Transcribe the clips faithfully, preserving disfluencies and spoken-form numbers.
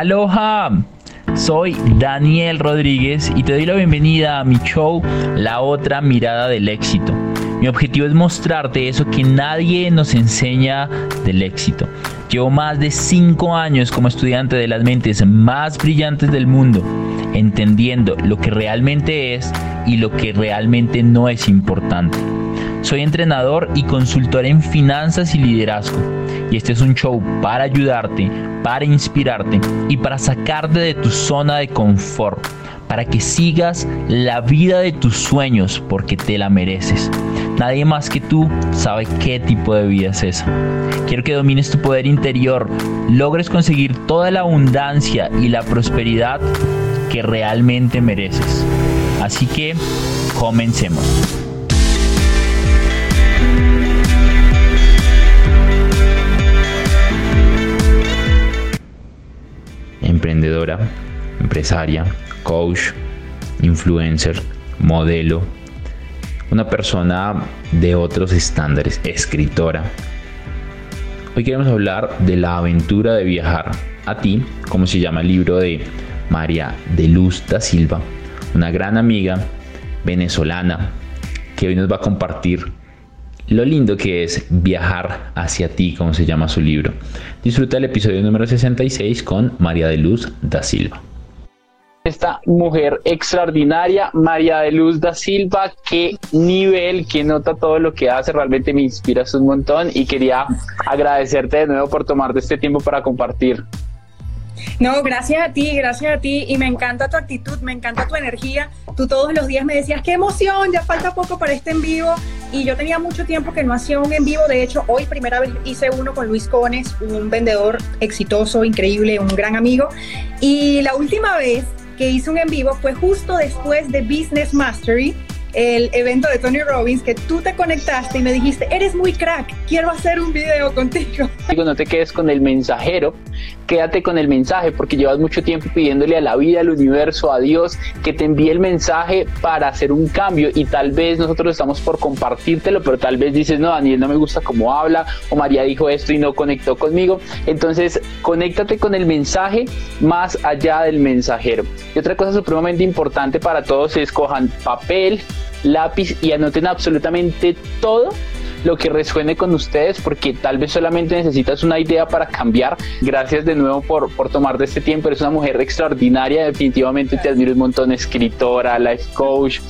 Aloha, soy Daniel Rodríguez y te doy la bienvenida a mi show La Otra Mirada del Éxito. Mi objetivo es mostrarte eso que nadie nos enseña del éxito. Llevo más de cinco años como estudiante de las mentes más brillantes del mundo, entendiendo lo que realmente es y lo que realmente no es importante. Soy entrenador y consultor en finanzas y liderazgo, y este es un show para ayudarte, para inspirarte y para sacarte de tu zona de confort, para que sigas la vida de tus sueños porque te la mereces. Nadie más que tú sabe qué tipo de vida es esa. Quiero que domines tu poder interior, logres conseguir toda la abundancia y la prosperidad que realmente mereces. Así que comencemos. Emprendedora, empresaria, coach, influencer, modelo, una persona de otros estándares, escritora. Hoy queremos hablar de la aventura de viajar a ti, como se llama el libro de María de Luz Da Silva, una gran amiga venezolana que hoy nos va a compartir lo lindo que es viajar hacia ti, como se llama su libro. Disfruta el episodio número sesenta y seis con María de Luz Da Silva. Esta mujer extraordinaria, María de Luz Da Silva, qué nivel, qué nota todo lo que hace, realmente me inspiras un montón y quería agradecerte de nuevo por tomarte este tiempo para compartir. No, gracias a ti, gracias a ti, y me encanta tu actitud, me encanta tu energía. Tú todos los días me decías, qué emoción, ya falta poco para este en vivo, y yo tenía mucho tiempo que no hacía un en vivo. De hecho, hoy primera vez hice uno con Luis Cones, un vendedor exitoso, increíble, un gran amigo, y la última vez que hice un en vivo fue justo después de Business Mastery, el evento de Tony Robbins, que tú te conectaste y me dijiste, eres muy crack, quiero hacer un video contigo. Digo, no te quedes con el mensajero, quédate con el mensaje, porque llevas mucho tiempo pidiéndole a la vida, al universo, a Dios, que te envíe el mensaje para hacer un cambio, y tal vez nosotros estamos por compartírtelo, pero tal vez dices, no, Daniel, no me gusta cómo habla, o María dijo esto y no conectó conmigo. Entonces, conéctate con el mensaje más allá del mensajero. Y otra cosa supremamente importante para todos es cojan papel, lápiz y anoten absolutamente todo lo que resuene con ustedes, porque tal vez solamente necesitas una idea para cambiar. Gracias de nuevo por, por tomarte este tiempo, eres una mujer extraordinaria, definitivamente te admiro un montón, escritora, life coach,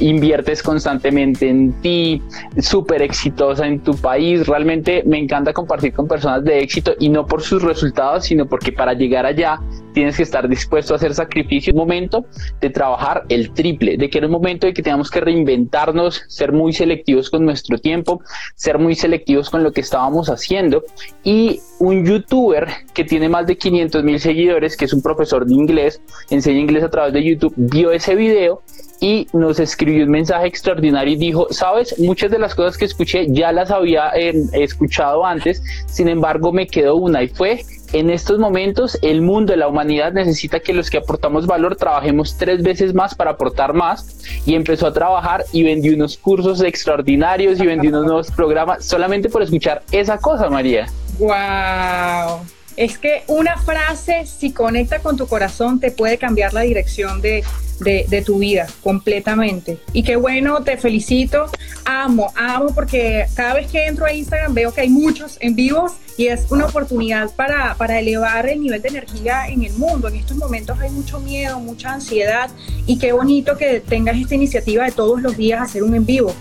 inviertes constantemente en ti, súper exitosa en tu país. Realmente me encanta compartir con personas de éxito, y no por sus resultados, sino porque para llegar allá tienes que estar dispuesto a hacer sacrificio. Un momento de trabajar el triple, de que era un momento de que teníamos que reinventarnos, ser muy selectivos con nuestro tiempo, ser muy selectivos con lo que estábamos haciendo. Y un youtuber que tiene más de quinientos mil seguidores, que es un profesor de inglés, enseña inglés a través de YouTube, vio ese video y nos escribió un mensaje extraordinario y dijo, sabes, muchas de las cosas que escuché ya las había eh, escuchado antes, sin embargo me quedó una, y fue, en estos momentos el mundo, la humanidad necesita que los que aportamos valor trabajemos tres veces más para aportar más. Y empezó a trabajar y vendió unos cursos extraordinarios y vendió unos nuevos programas solamente por escuchar esa cosa, María. ¡Wow! Es que una frase, si conecta con tu corazón, te puede cambiar la dirección de, de, de tu vida completamente. Y qué bueno, te felicito. Amo, amo, porque cada vez que entro a Instagram veo que hay muchos en vivos y es una oportunidad para, para elevar el nivel de energía en el mundo. En estos momentos hay mucho miedo, mucha ansiedad, y qué bonito que tengas esta iniciativa de todos los días hacer un en vivo.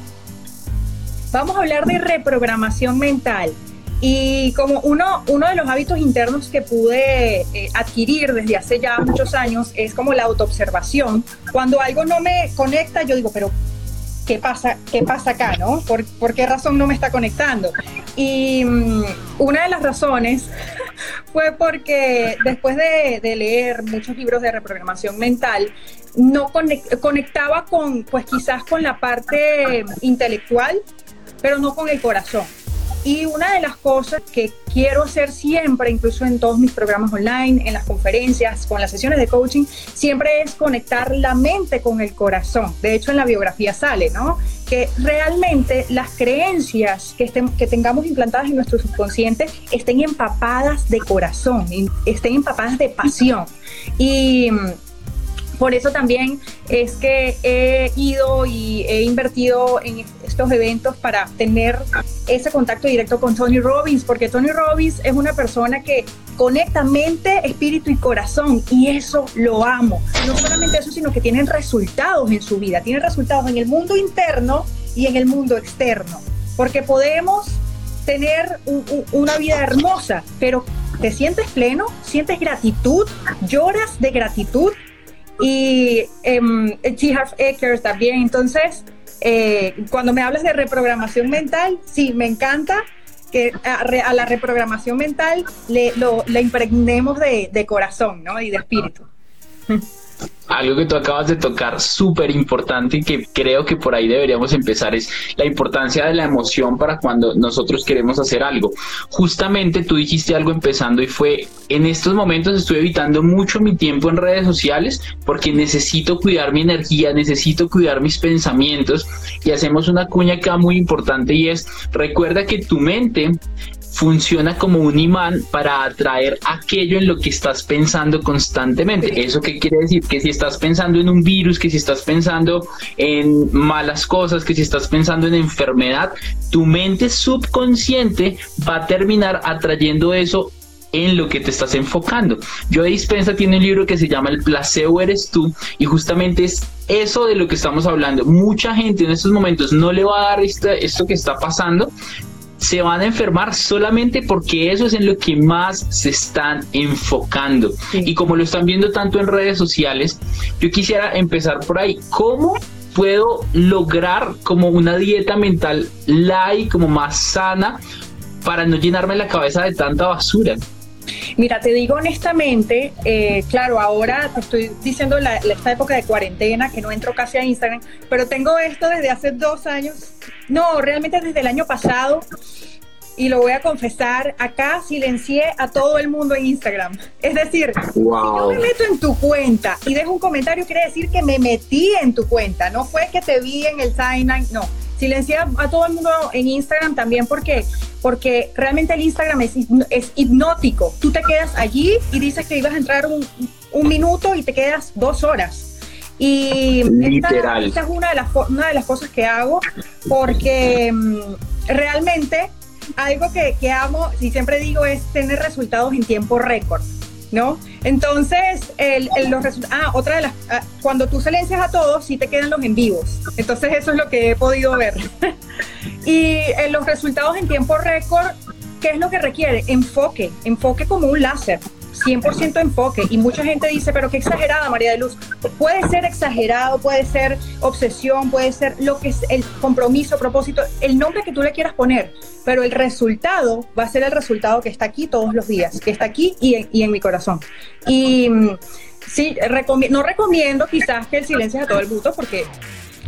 Vamos a hablar de reprogramación mental. Y como uno, uno de los hábitos internos que pude eh, adquirir desde hace ya muchos años es como la autoobservación. Cuando algo no me conecta, yo digo, pero ¿qué pasa, qué pasa acá, no? ¿Por, por qué razón no me está conectando? Y um, una de las razones fue porque después de, de leer muchos libros de reprogramación mental, no conect, conectaba con, pues quizás con la parte intelectual, pero no con el corazón. Y una de las cosas que quiero hacer siempre, incluso en todos mis programas online, en las conferencias, con las sesiones de coaching, siempre es conectar la mente con el corazón. De hecho, en la biografía sale, ¿no?, que realmente las creencias que, estén, que tengamos implantadas en nuestro subconsciente estén empapadas de corazón, estén empapadas de pasión. Y por eso también es que he ido y he invertido en estos eventos para tener ese contacto directo con Tony Robbins, porque Tony Robbins es una persona que conecta mente, espíritu y corazón, y eso lo amo. No solamente eso, sino que tienen resultados en su vida, tienen resultados en el mundo interno y en el mundo externo, porque podemos tener un, un, una vida hermosa, pero te sientes pleno, sientes gratitud, lloras de gratitud. Y um, T. Harv Eker también. Entonces, eh, cuando me hablas de reprogramación mental, sí, me encanta que a, a la reprogramación mental le, lo, le impregnemos de, de corazón, ¿no?, y de espíritu. Algo que tú acabas de tocar súper importante y que creo que por ahí deberíamos empezar es la importancia de la emoción para cuando nosotros queremos hacer algo. Justamente tú dijiste algo empezando y fue: en estos momentos estoy evitando mucho mi tiempo en redes sociales porque necesito cuidar mi energía, necesito cuidar mis pensamientos. Y hacemos una cuña acá muy importante, y es: recuerda que tu mente funciona como un imán para atraer aquello en lo que estás pensando constantemente. ¿Eso qué quiere decir? Que si estás pensando en un virus, que si estás pensando en malas cosas, que si estás pensando en enfermedad, tu mente subconsciente va a terminar atrayendo eso en lo que te estás enfocando. Joe Dispenza tiene un libro que se llama El placebo eres tú, y justamente es eso de lo que estamos hablando. Mucha gente en estos momentos no le va a dar esta, esto que está pasando, se van a enfermar solamente porque eso es en lo que más se están enfocando. Sí. Y como lo están viendo tanto en redes sociales, yo quisiera empezar por ahí. ¿Cómo puedo lograr como una dieta mental light, como más sana, para no llenarme la cabeza de tanta basura? Mira, te digo honestamente, eh, claro, ahora te estoy diciendo la, la, esta época de cuarentena que no entro casi a Instagram, pero tengo esto desde hace dos años, no, realmente desde el año pasado, y lo voy a confesar, acá silencié a todo el mundo en Instagram. Es decir, wow. Si yo me meto en tu cuenta y dejo un comentario, quiere decir que me metí en tu cuenta, no fue que te vi en el sign-in, no. Silencié a todo el mundo en Instagram también porque, porque realmente el Instagram es, es hipnótico. Tú te quedas allí y dices que ibas a entrar un, un minuto y te quedas dos horas. Y literal. Esta, esta es una de, las, una de las cosas que hago, porque realmente algo que, que amo y siempre digo es tener resultados en tiempo récord, ¿no? Entonces, el, el, los resultados. Ah, otra de las. Ah, cuando tú silencias a todos, sí te quedan los en vivos. Entonces, eso es lo que he podido ver. Y en los resultados en tiempo récord, ¿qué es lo que requiere? Enfoque. Enfoque como un láser. cien por ciento enfoque. Y mucha gente dice, pero qué exagerada, María de Luz. Puede ser exagerado, puede ser obsesión, puede ser lo que es el compromiso, propósito, el nombre que tú le quieras poner, pero el resultado va a ser el resultado que está aquí todos los días, que está aquí y en, y en mi corazón. Y sí, recom- no recomiendo quizás que el silencio es a todo el mundo, porque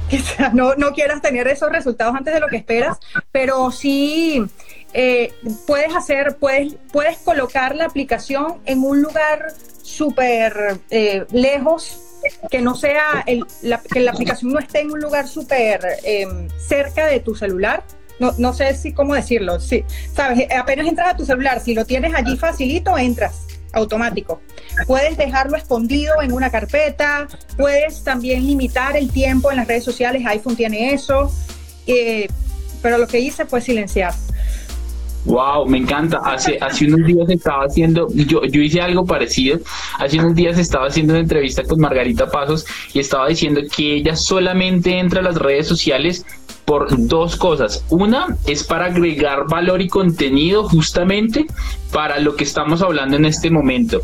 quizás no, no quieras tener esos resultados antes de lo que esperas, pero sí... Eh, puedes hacer, puedes, puedes colocar la aplicación en un lugar súper eh, lejos, que no sea, el, la, que la aplicación no esté en un lugar súper eh, cerca de tu celular. No, no sé si cómo decirlo, sí, sabes, apenas entras a tu celular, si lo tienes allí facilito, entras automático. Puedes dejarlo escondido en una carpeta, puedes también limitar el tiempo en las redes sociales, iPhone tiene eso, eh, pero lo que hice fue silenciar. Wow, me encanta. Hace, hace unos días estaba haciendo, yo, yo hice algo parecido. Hace unos días estaba haciendo una entrevista con Margarita Pasos y estaba diciendo que ella solamente entra a las redes sociales por dos cosas. Una es para agregar valor y contenido justamente para lo que estamos hablando en este momento.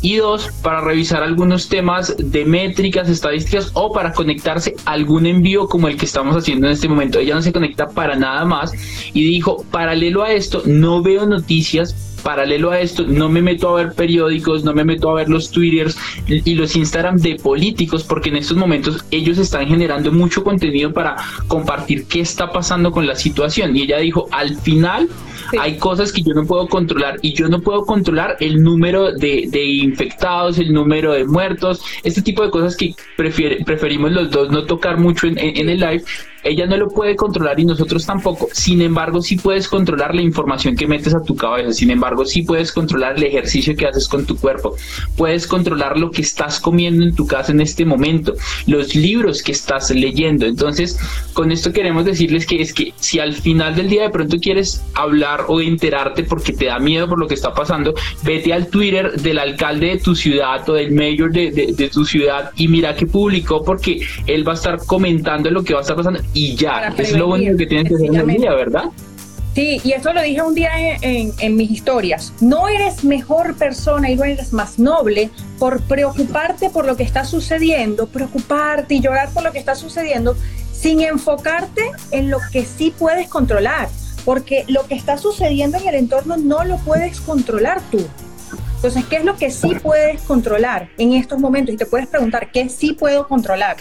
Y dos, para revisar algunos temas de métricas, estadísticas, o para conectarse a algún envío como el que estamos haciendo en este momento. Ella no se conecta para nada más y dijo, paralelo a esto, no veo noticias, paralelo a esto, no me meto a ver periódicos, no me meto a ver los Twitters y los Instagram de políticos, porque en estos momentos ellos están generando mucho contenido para compartir qué está pasando con la situación. Y ella dijo, al final sí. hay cosas que yo no puedo controlar, y yo no puedo controlar el número de, de infectados, el número de muertos, este tipo de cosas que prefiere, preferimos los dos no tocar mucho en, en, en el live. Ella no lo puede controlar y nosotros tampoco. Sin embargo, sí puedes controlar la información que metes a tu cabeza. Sin embargo, sí puedes controlar el ejercicio que haces con tu cuerpo. Puedes controlar lo que estás comiendo en tu casa en este momento, los libros que estás leyendo. Entonces, con esto queremos decirles que es que si al final del día de pronto quieres hablar o enterarte porque te da miedo por lo que está pasando, vete al Twitter del alcalde de tu ciudad o del mayor de, de, de tu ciudad y mira qué publicó, porque él va a estar comentando lo que va a estar pasando. Y ya, es lo único que tienes que hacer en el día, ¿verdad? Sí, y eso lo dije un día en, en, en mis historias. No eres mejor persona y no eres más noble por preocuparte por lo que está sucediendo, preocuparte y llorar por lo que está sucediendo, sin enfocarte en lo que sí puedes controlar, porque lo que está sucediendo en el entorno no lo puedes controlar tú. Entonces, ¿qué es lo que sí puedes controlar en estos momentos? Y te puedes preguntar, ¿qué sí puedo controlar?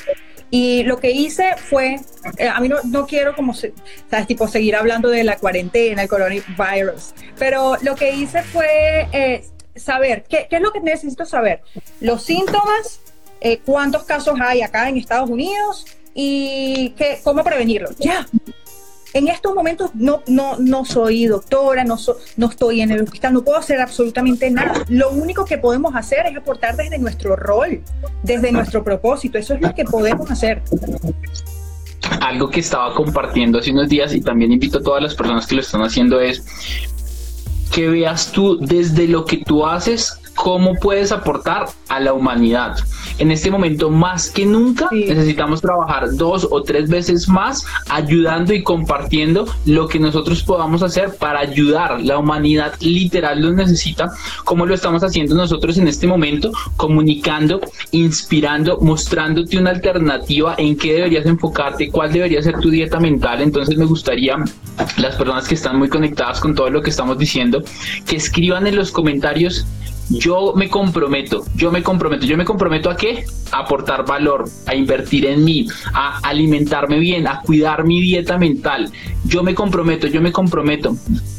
Y lo que hice fue, eh, a mí no, no quiero como, sabes, tipo seguir hablando de la cuarentena, el coronavirus, pero lo que hice fue eh, saber, ¿qué, ¿qué es lo que necesito saber? Los síntomas, eh, cuántos casos hay acá en Estados Unidos y qué, cómo prevenirlo. Ya, en estos momentos no, no, no soy doctora, no, so, no estoy en el hospital, no puedo hacer absolutamente nada. Lo único que podemos hacer es aportar desde nuestro rol, desde nuestro propósito. Eso es lo que podemos hacer. Algo que estaba compartiendo hace unos días y también invito a todas las personas que lo están haciendo es que veas tú desde lo que tú haces cómo puedes aportar a la humanidad. En este momento, más que nunca, sí. necesitamos trabajar dos o tres veces más ayudando y compartiendo lo que nosotros podamos hacer para ayudar. La humanidad literal lo necesita, como lo estamos haciendo nosotros en este momento, comunicando, inspirando, mostrándote una alternativa en qué deberías enfocarte, cuál debería ser tu dieta mental. Entonces me gustaría, las personas que están muy conectadas con todo lo que estamos diciendo, que escriban en los comentarios: yo me comprometo, yo me comprometo, yo me comprometo ¿a qué? A aportar valor, a invertir en mí, a alimentarme bien, a cuidar mi dieta mental. Yo me comprometo, yo me comprometo.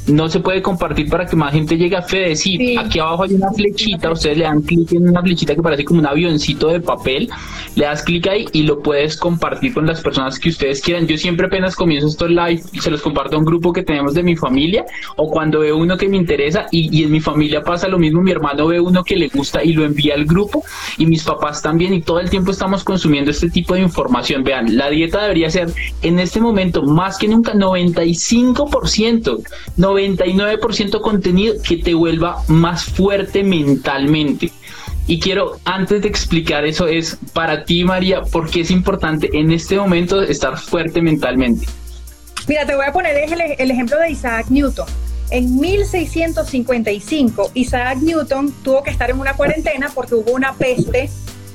No se puede compartir para que más gente llegue a Fede. Sí, sí. Aquí abajo hay una flechita, ustedes le dan clic en una flechita que parece como un avioncito de papel, le das clic ahí y lo puedes compartir con las personas que ustedes quieran. Yo siempre apenas comienzo estos live y se los comparto a un grupo que tenemos de mi familia, o cuando veo uno que me interesa y, y en mi familia pasa lo mismo, mi hermano ve uno que le gusta y lo envía al grupo, y mis papás también, y todo el tiempo estamos consumiendo este tipo de información. Vean, la dieta debería ser en este momento más que nunca noventa y cinco por ciento, noventa y nueve por ciento contenido que te vuelva más fuerte mentalmente. Y quiero, antes de explicar eso, es para ti, María, ¿por qué es importante en este momento estar fuerte mentalmente? Mira, te voy a poner el, el ejemplo de Isaac Newton. En mil seiscientos cincuenta y cinco, Isaac Newton tuvo que estar en una cuarentena porque hubo una peste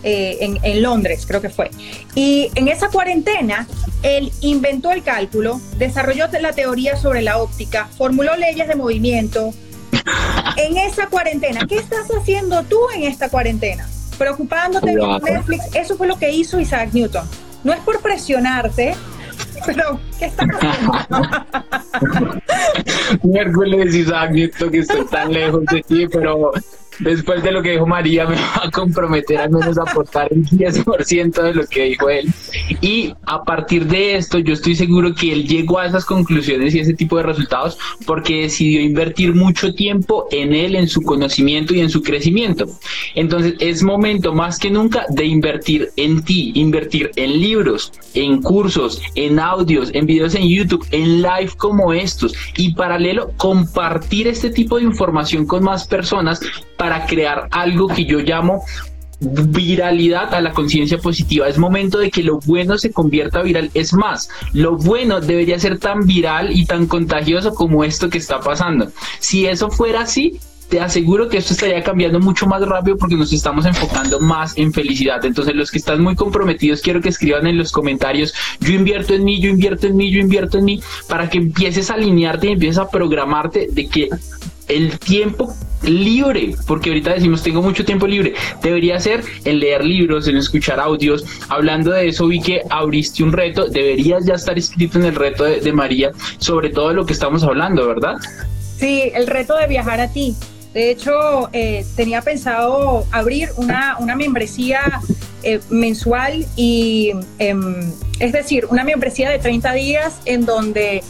eh, en, en Londres, creo que fue. Y en esa cuarentena, él inventó el cálculo, desarrolló la teoría sobre la óptica, formuló leyes de movimiento. En esa cuarentena, ¿qué estás haciendo tú en esta cuarentena? Preocupándote por Netflix. Eso fue lo que hizo Isaac Newton. No es por presionarte, pero ¿qué estás haciendo? Miércoles, Isaac Newton, que estoy tan lejos de ti, pero después de lo que dijo María me va a comprometer al menos a aportar el diez por ciento de lo que dijo él. Y a partir de esto yo estoy seguro que él llegó a esas conclusiones y ese tipo de resultados porque decidió invertir mucho tiempo en él, en su conocimiento y en su crecimiento. Entonces es momento más que nunca de invertir en ti, invertir en libros, en cursos, en audios, en videos en YouTube, en live como estos, y paralelo compartir este tipo de información con más personas para crear algo que yo llamo viralidad a la conciencia positiva. Es momento de que lo bueno se convierta viral. Es más, lo bueno debería ser tan viral y tan contagioso como esto que está pasando. Si eso fuera así, te aseguro que esto estaría cambiando mucho más rápido porque nos estamos enfocando más en felicidad. Entonces, los que están muy comprometidos, quiero que escriban en los comentarios: yo invierto en mí, yo invierto en mí, yo invierto en mí, para que empieces a alinearte y empieces a programarte de que el tiempo libre, porque ahorita decimos tengo mucho tiempo libre, debería ser en leer libros, en escuchar audios. Hablando de eso, vi que abriste un reto, deberías ya estar inscrito en el reto de, de María, sobre todo lo que estamos hablando, ¿verdad? Sí, el reto de viajar a ti. De hecho, eh, tenía pensado abrir una, una membresía eh, mensual y eh, es decir, una membresía de treinta días en donde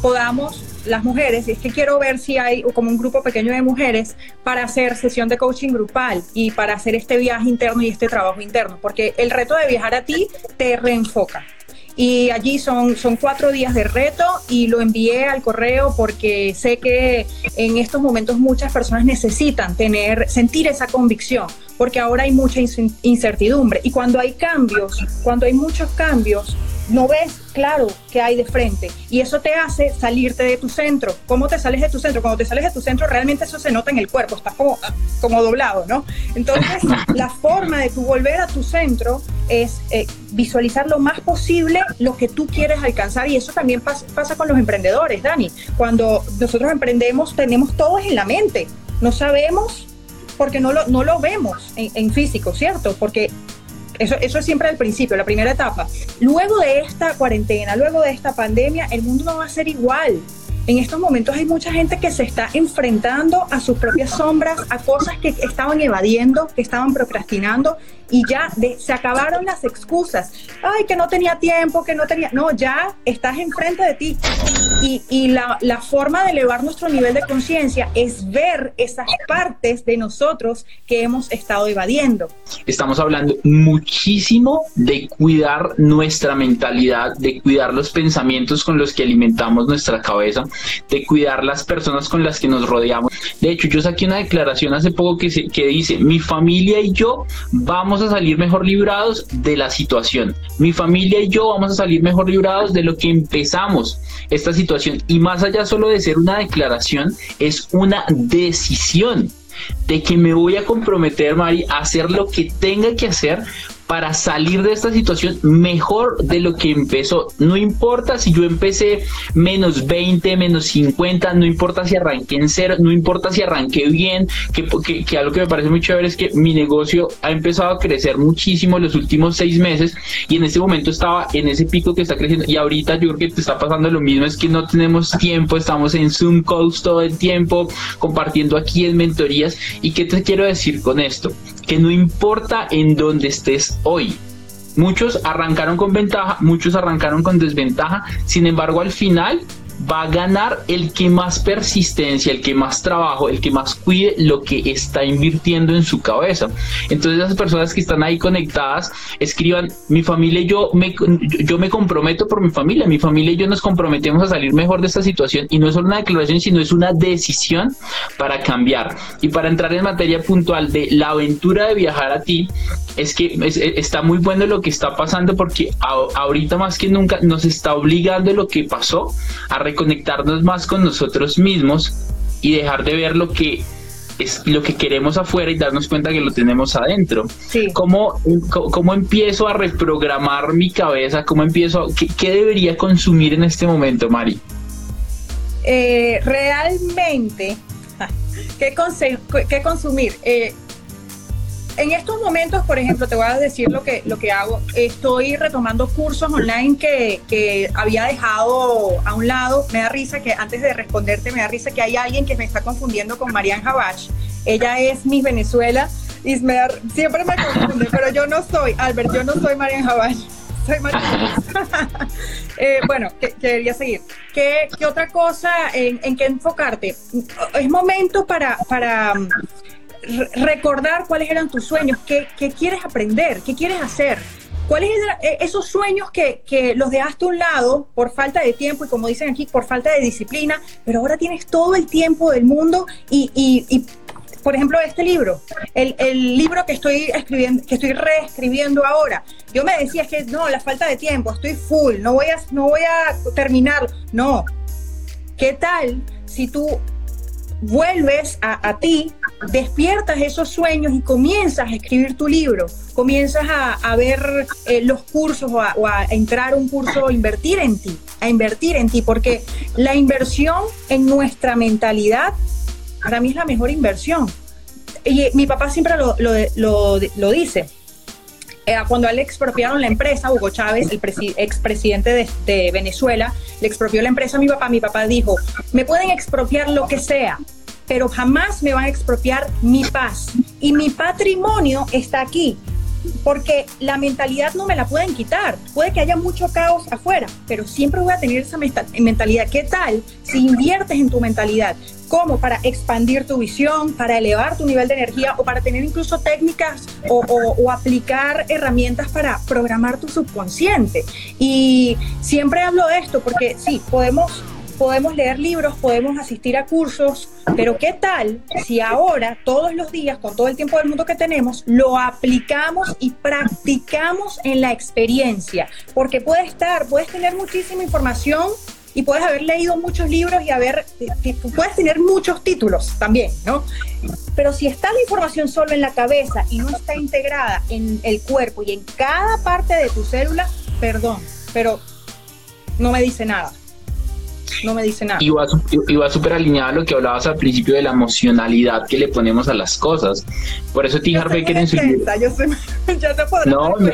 podamos las mujeres, y es que quiero ver si hay como un grupo pequeño de mujeres para hacer sesión de coaching grupal y para hacer este viaje interno y este trabajo interno, porque el reto de viajar a ti te reenfoca. Y allí son, son cuatro días de reto y lo envié al correo porque sé que en estos momentos muchas personas necesitan tener, sentir esa convicción, porque ahora hay mucha incertidumbre y cuando hay cambios, cuando hay muchos cambios, no ves claro qué hay de frente y eso te hace salirte de tu centro. ¿Cómo te sales de tu centro? Cuando te sales de tu centro realmente eso se nota en el cuerpo, estás como, como doblado, ¿no? Entonces la forma de tu volver a tu centro es eh, visualizar lo más posible lo que tú quieres alcanzar, y eso también pas- pasa con los emprendedores, Dani. Cuando nosotros emprendemos tenemos todo en la mente, no sabemos porque no lo, no lo vemos en, en físico, ¿cierto? Porque Eso, eso es siempre al principio, la primera etapa. Luego de esta cuarentena, luego de esta pandemia, el mundo no va a ser igual. En estos momentos hay mucha gente que se está enfrentando a sus propias sombras, a cosas que estaban evadiendo, que estaban procrastinando, y ya de, se acabaron las excusas. Ay, que no tenía tiempo, que no tenía... No, ya estás enfrente de ti. Y, y la, la forma de elevar nuestro nivel de conciencia es ver esas partes de nosotros que hemos estado evadiendo. Estamos hablando muchísimo de cuidar nuestra mentalidad, de cuidar los pensamientos con los que alimentamos nuestra cabeza, de cuidar las personas con las que nos rodeamos. De hecho, yo saqué una declaración hace poco que, se, que dice, mi familia y yo vamos a salir mejor librados de la situación. Mi familia y yo vamos a salir mejor librados de lo que empezamos esta situación. Y más allá solo de ser una declaración, es una decisión de que me voy a comprometer, Mari, a hacer lo que tenga que hacer para salir de esta situación mejor de lo que empezó. No importa si yo empecé menos veinte, menos cincuenta, no importa si arranqué en cero, no importa si arranqué bien, que, que, que algo que me parece muy chévere es que mi negocio ha empezado a crecer muchísimo los últimos seis meses y en este momento estaba en ese pico que está creciendo y ahorita yo creo que te está pasando lo mismo, es que no tenemos tiempo, estamos en Zoom calls todo el tiempo, compartiendo aquí en mentorías. ¿Y qué te quiero decir con esto? Que no importa en dónde estés hoy. Muchos arrancaron con ventaja, muchos arrancaron con desventaja, sin embargo al final va a ganar el que más persistencia, el que más trabajo, el que más cuide lo que está invirtiendo en su cabeza. Entonces las personas que están ahí conectadas, escriban, mi familia y yo me, yo me comprometo por mi familia, mi familia y yo nos comprometemos a salir mejor de esta situación, y no es solo una declaración, sino es una decisión para cambiar. Y para entrar en materia puntual de la aventura de viajar a ti, es que es, está muy bueno lo que está pasando, porque a, ahorita más que nunca nos está obligando lo que pasó a reconectarnos más con nosotros mismos y dejar de ver lo que es lo que queremos afuera y darnos cuenta que lo tenemos adentro. Sí. ¿Cómo, cómo empiezo a reprogramar mi cabeza? ¿Cómo empiezo? ¿Qué, qué debería consumir en este momento, Mari? Eh, realmente, ¿qué, conse- qué consumir? Eh, En estos momentos, por ejemplo, te voy a decir lo que, lo que hago. Estoy retomando cursos online que, que había dejado a un lado. Me da risa que, antes de responderte, me da risa que hay alguien que me está confundiendo con Mariam Habach. Ella es Miss Venezuela y me da, siempre me confunde, pero yo no soy, Albert, yo no soy Mariam Habach. Soy Mariam. eh, bueno, que, quería seguir. ¿Qué, qué otra cosa en, en qué enfocarte? Es momento para... para recordar cuáles eran tus sueños, qué, qué quieres aprender, qué quieres hacer, cuáles eran esos sueños que, que los dejaste a un lado por falta de tiempo y, como dicen aquí, por falta de disciplina, pero ahora tienes todo el tiempo del mundo y, y, y por ejemplo, este libro, el, el libro que estoy escribiendo, que estoy reescribiendo ahora. Yo me decía, es que no, la falta de tiempo, estoy full, no voy a, no voy a terminar. No, ¿qué tal si tú vuelves a, a ti, despiertas esos sueños y comienzas a escribir tu libro, comienzas a, a ver eh, los cursos o a, o a entrar a un curso, a invertir en ti, a invertir en ti, porque la inversión en nuestra mentalidad para mí es la mejor inversión. Y mi papá siempre lo, lo, lo, lo dice. Eh, cuando a él le expropiaron la empresa, Hugo Chávez, el presi- expresidente de, de Venezuela, le expropió la empresa a mi papá. Mi papá dijo, me pueden expropiar lo que sea, pero jamás me van a expropiar mi paz. Y mi patrimonio está aquí, porque la mentalidad no me la pueden quitar. Puede que haya mucho caos afuera, pero siempre voy a tener esa mentalidad. ¿Qué tal si inviertes en tu mentalidad? ¿Cómo? Para expandir tu visión, para elevar tu nivel de energía, o para tener incluso técnicas o, o, o aplicar herramientas para programar tu subconsciente. Y siempre hablo de esto porque sí, podemos, podemos leer libros, podemos asistir a cursos, pero ¿qué tal si ahora, todos los días, con todo el tiempo del mundo que tenemos, lo aplicamos y practicamos en la experiencia? Porque puede estar, puedes tener muchísima información y puedes haber leído muchos libros y haber, puedes tener muchos títulos también, ¿no? Pero si está la información solo en la cabeza y no está integrada en el cuerpo y en cada parte de tu célula, perdón, pero no me dice nada. No me dice nada. Y va, y va súper alineado a lo que hablabas al principio de la emocionalidad que le ponemos a las cosas. Por eso T. Harv Eker en su libro... Yo soy, ya te podrás no, me,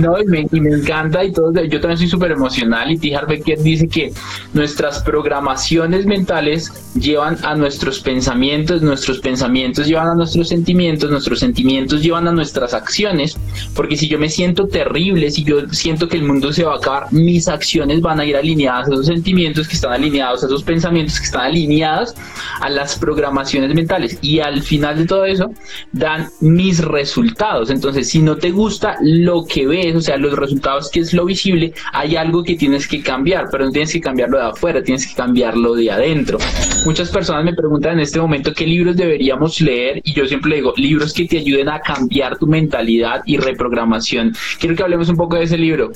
no, y me, y me encanta, y todo, yo también soy súper emocional, y T. Harv Eker dice que nuestras programaciones mentales llevan a nuestros pensamientos, nuestros pensamientos llevan a nuestros sentimientos, nuestros sentimientos llevan a nuestras acciones, porque si yo me siento terrible, si yo siento que el mundo se va a acabar, mis acciones van a ir alineadas a esos sentimientos que están alineados a esos pensamientos, que están alineados a las programaciones mentales, y al final de todo eso dan mis resultados. Entonces, si no te gusta lo que ves, o sea, los resultados que es lo visible, hay algo que tienes que cambiar, pero no tienes que cambiarlo de afuera, tienes que cambiarlo de adentro. Muchas personas me preguntan en este momento qué libros deberíamos leer, y yo siempre digo, libros que te ayuden a cambiar tu mentalidad y reprogramación. Quiero que hablemos un poco de ese libro.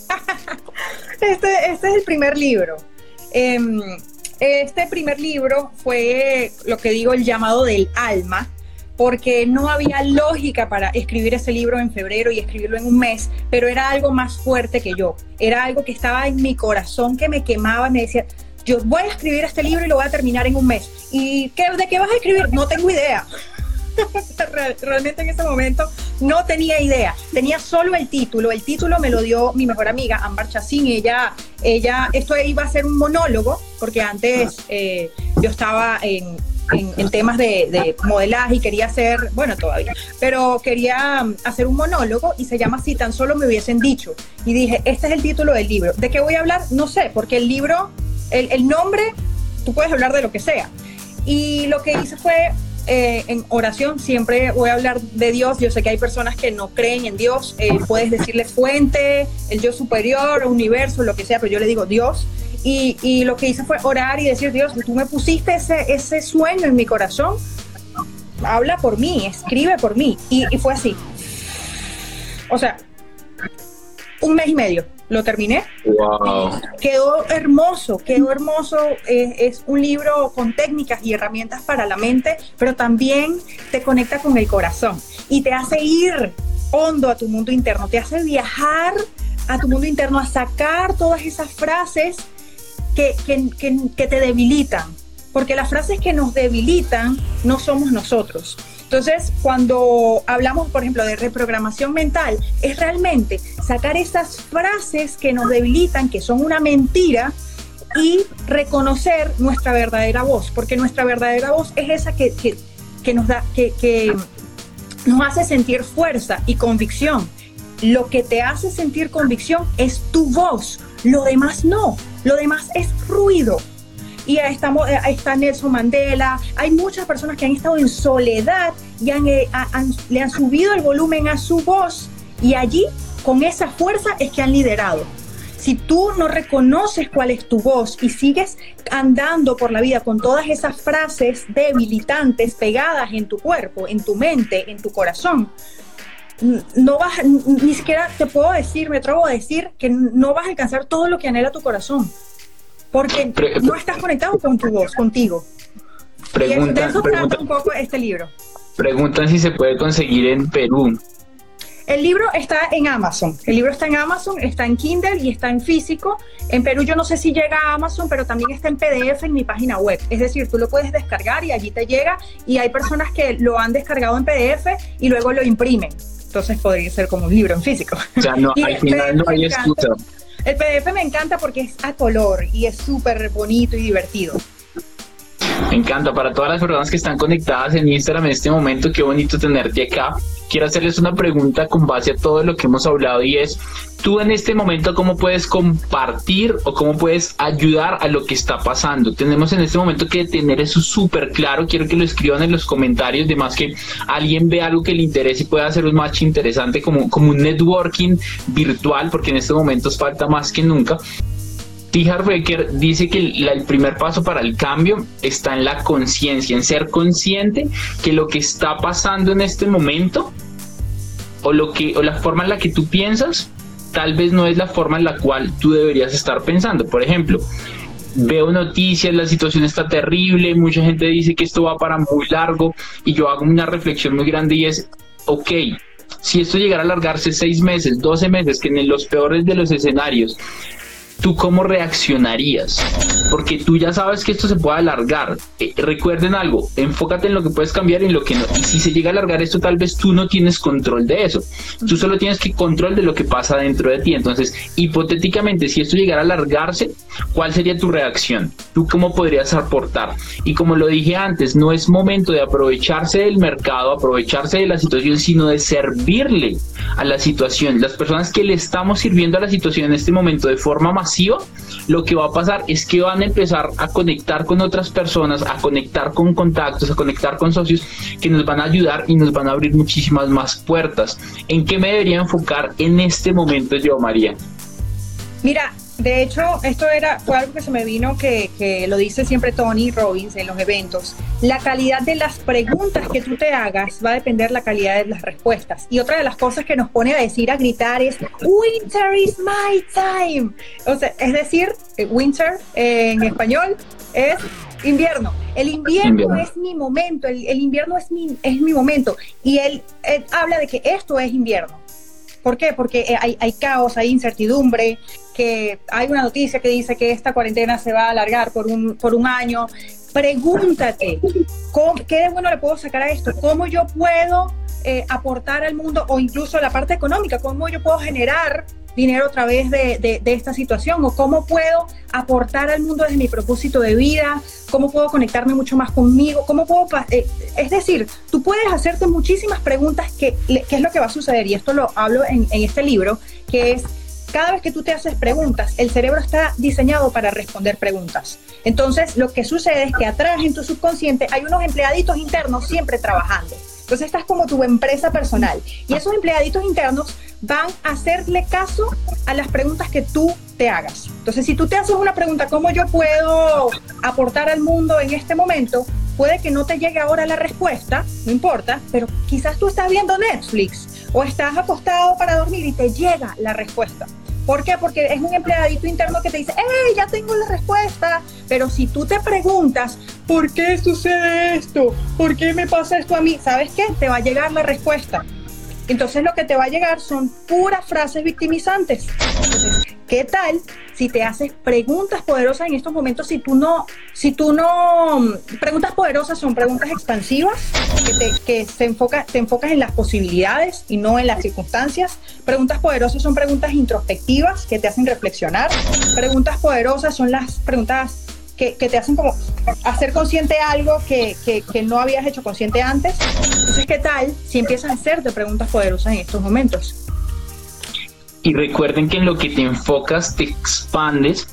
este, este es el primer libro. Este primer libro fue lo que digo, el llamado del alma, porque no había lógica para escribir ese libro en febrero y escribirlo en un mes, pero era algo más fuerte que yo, era algo que estaba en mi corazón, que me quemaba, me decía, yo voy a escribir este libro y lo voy a terminar en un mes. ¿Y qué, de qué vas a escribir? No tengo idea. Realmente en ese momento no tenía idea, tenía solo el título. El título me lo dio mi mejor amiga Ambar Chacín. Ella, ella, esto iba a ser un monólogo, porque antes eh, yo estaba en, en, en temas de, de modelaje y quería hacer, bueno todavía, pero quería hacer un monólogo, y se llama Si tan solo me hubiesen dicho. Y dije, este es el título del libro. ¿De qué voy a hablar? No sé, porque el libro, el, el nombre, tú puedes hablar de lo que sea. Y lo que hice fue... Eh, en oración, siempre voy a hablar de Dios. Yo sé que hay personas que no creen en Dios, eh, puedes decirle fuente, el yo superior, universo, lo que sea, pero yo le digo Dios. Y, y lo que hice fue orar y decir, Dios, tú me pusiste ese, ese sueño en mi corazón, habla por mí, escribe por mí. Y, y fue así. O sea, un mes y medio lo terminé. Wow. Quedó hermoso, quedó hermoso. Es, es un libro con técnicas y herramientas para la mente, pero también te conecta con el corazón y te hace ir hondo a tu mundo interno, te hace viajar a tu mundo interno, a sacar todas esas frases que, que, que, que te debilitan, porque las frases que nos debilitan no somos nosotros. Entonces, cuando hablamos, por ejemplo, de reprogramación mental, es realmente sacar esas frases que nos debilitan, que son una mentira, y reconocer nuestra verdadera voz, porque nuestra verdadera voz es esa que, que, que nos da, que, que nos hace sentir fuerza y convicción. Lo que te hace sentir convicción es tu voz, lo demás no, lo demás es ruido. Y ahí estamos, ahí está Nelson Mandela. Hay muchas personas que han estado en soledad y han, eh, han, le han subido el volumen a su voz, y allí, con esa fuerza, es que han liderado. Si tú no reconoces cuál es tu voz y sigues andando por la vida con todas esas frases debilitantes pegadas en tu cuerpo, en tu mente, en tu corazón, no vas, ni siquiera te puedo decir, me atrevo a decir que no vas a alcanzar todo lo que anhela tu corazón. Porque no estás conectado con tu voz, contigo. Preguntan, y de eso trata un poco este libro. Preguntan si se puede conseguir en Perú. El libro está en Amazon, el libro está en Amazon, está en Kindle y está en físico. En Perú yo no sé si llega a Amazon, pero también está en P D F en mi página web. Es decir, tú lo puedes descargar y allí te llega, y hay personas que lo han descargado en P D F y luego lo imprimen. Entonces podría ser como un libro en físico. O sea, no, al final no hay excusa. El P D F me encanta porque es a color y es súper bonito y divertido. Me encanta. Para todas las personas que están conectadas en Instagram en este momento, qué bonito tenerte acá. Quiero hacerles una pregunta con base a todo lo que hemos hablado, y es, tú en este momento, ¿cómo puedes compartir o cómo puedes ayudar a lo que está pasando? Tenemos en este momento que tener eso súper claro. Quiero que lo escriban en los comentarios, de más que alguien vea algo que le interese y pueda hacer un match interesante, como, como un networking virtual, porque en estos momentos falta más que nunca. T. Harv Eker dice que el, el primer paso para el cambio está en la conciencia, en ser consciente que lo que está pasando en este momento, o, lo que, o la forma en la que tú piensas, tal vez no es la forma en la cual tú deberías estar pensando. Por ejemplo, veo noticias, la situación está terrible, mucha gente dice que esto va para muy largo, y yo hago una reflexión muy grande y es, ok, si esto llegara a alargarse seis meses, doce meses, que en los peores de los escenarios, ¿tú cómo reaccionarías? Porque tú ya sabes que esto se puede alargar. Eh, recuerden algo, enfócate en lo que puedes cambiar y en lo que no. Y si se llega a alargar esto, tal vez tú no tienes control de eso. Tú solo tienes que control de lo que pasa dentro de ti. Entonces, hipotéticamente, si esto llegara a alargarse, ¿cuál sería tu reacción? ¿Tú cómo podrías aportar? Y como lo dije antes, no es momento de aprovecharse del mercado, aprovecharse de la situación, sino de servirle a la situación. Las personas que le estamos sirviendo a la situación en este momento de forma más lo que va a pasar es que van a empezar a conectar con otras personas, a conectar con contactos, a conectar con socios que nos van a ayudar y nos van a abrir muchísimas más puertas. ¿En qué me debería enfocar en este momento yo, María? Mira, de hecho, esto era, fue algo que se me vino, que, que lo dice siempre Tony Robbins en los eventos. La calidad de las preguntas que tú te hagas va a depender de la calidad de las respuestas. Y otra de las cosas que nos pone a decir, a gritar, es "Winter is my time". O sea, es decir, winter eh, en español es invierno. El invierno, invierno. es mi momento, el, el invierno es mi, es mi momento. Y él, él habla de que esto es invierno. ¿Por qué? Porque hay, hay caos, hay incertidumbre, que hay una noticia que dice que esta cuarentena se va a alargar por un, por un año. Pregúntate, ¿qué de bueno le puedo sacar a esto? ¿Cómo yo puedo eh, aportar al mundo, o incluso la parte económica? ¿Cómo yo puedo generar dinero a través de, de, de esta situación? ¿O cómo puedo aportar al mundo desde mi propósito de vida? ¿Cómo puedo conectarme mucho más conmigo? ¿Cómo puedo eh, es decir, tú puedes hacerte muchísimas preguntas, que, que es lo que va a suceder, y esto lo hablo en, en este libro, que es, cada vez que tú te haces preguntas, el cerebro está diseñado para responder preguntas. Entonces, lo que sucede es que atrás en tu subconsciente hay unos empleaditos internos siempre trabajando. Entonces, estás como tu empresa personal. Y esos empleaditos internos van a hacerle caso a las preguntas que tú te hagas. Entonces, si tú te haces una pregunta, ¿cómo yo puedo aportar al mundo en este momento? Puede que no te llegue ahora la respuesta, no importa, pero quizás tú estás viendo Netflix o estás acostado para dormir y te llega la respuesta. ¿Por qué? Porque es un empleadito interno que te dice, ¡eh, ya tengo la respuesta! Pero si tú te preguntas, ¿por qué sucede esto? ¿Por qué me pasa esto a mí? ¿Sabes qué? Te va a llegar la respuesta. Entonces lo que te va a llegar son puras frases victimizantes. Entonces, ¿qué tal si te haces preguntas poderosas en estos momentos? Si tú no, si tú no, preguntas poderosas son preguntas expansivas, que, te, que se enfoca, te enfocas en las posibilidades y no en las circunstancias. Preguntas poderosas son preguntas introspectivas que te hacen reflexionar. Preguntas poderosas son las preguntas que, que te hacen como hacer consciente algo que, que, que no habías hecho consciente antes. Entonces, ¿qué tal si empiezas a hacerte preguntas poderosas en estos momentos? Y recuerden que en lo que te enfocas te expandes.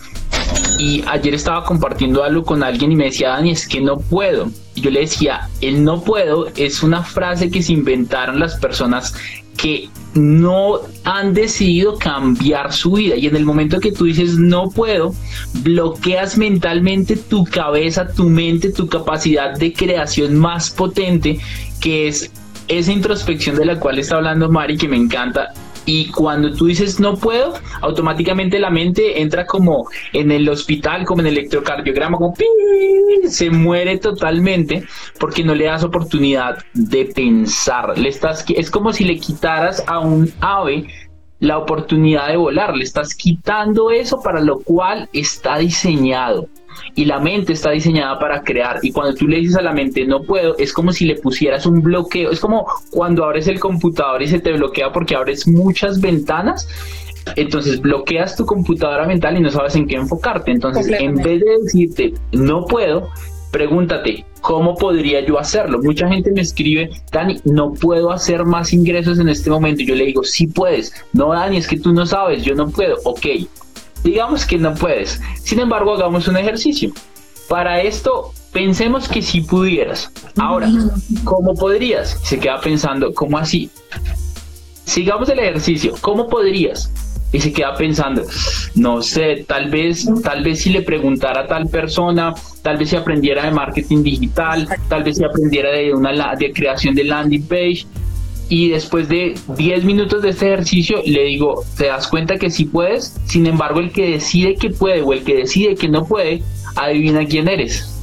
Y ayer estaba compartiendo algo con alguien y me decía, Dani, es que no puedo. Y yo le decía, el no puedo es una frase que se inventaron las personas que no han decidido cambiar su vida. Y en el momento que tú dices no puedo, bloqueas mentalmente tu cabeza, tu mente, tu capacidad de creación más potente, que es esa introspección de la cual está hablando Mari, que me encanta. Y cuando tú dices no puedo, automáticamente la mente entra como en el hospital, como en el electrocardiograma, como ¡pii! Se muere totalmente porque no le das oportunidad de pensar. Le estás, es como si le quitaras a un ave la oportunidad de volar, le estás quitando eso para lo cual está diseñado. Y la mente está diseñada para crear, y cuando tú le dices a la mente no puedo, es como si le pusieras un bloqueo. Es como cuando abres el computador y se te bloquea porque abres muchas ventanas, entonces bloqueas tu computadora mental y no sabes en qué enfocarte. Entonces, en vez de decirte no puedo, pregúntate, ¿cómo podría yo hacerlo? Mucha gente me escribe, Dani, no puedo hacer más ingresos en este momento. Yo le digo, sí puedes. No, Dani, es que tú no sabes, yo no puedo. Ok, digamos que no puedes. Sin embargo, hagamos un ejercicio. Para esto, pensemos que sí pudieras. Ahora, ¿cómo podrías? Se queda pensando, ¿cómo así? Sigamos el ejercicio. ¿Cómo podrías? Y se queda pensando, no sé, tal vez, tal vez si le preguntara a tal persona, tal vez si aprendiera de marketing digital, tal vez si aprendiera de una de creación de landing page. Y después de diez minutos de este ejercicio, le digo, te das cuenta que sí puedes. Sin embargo, el que decide que puede o el que decide que no puede, adivina quién eres.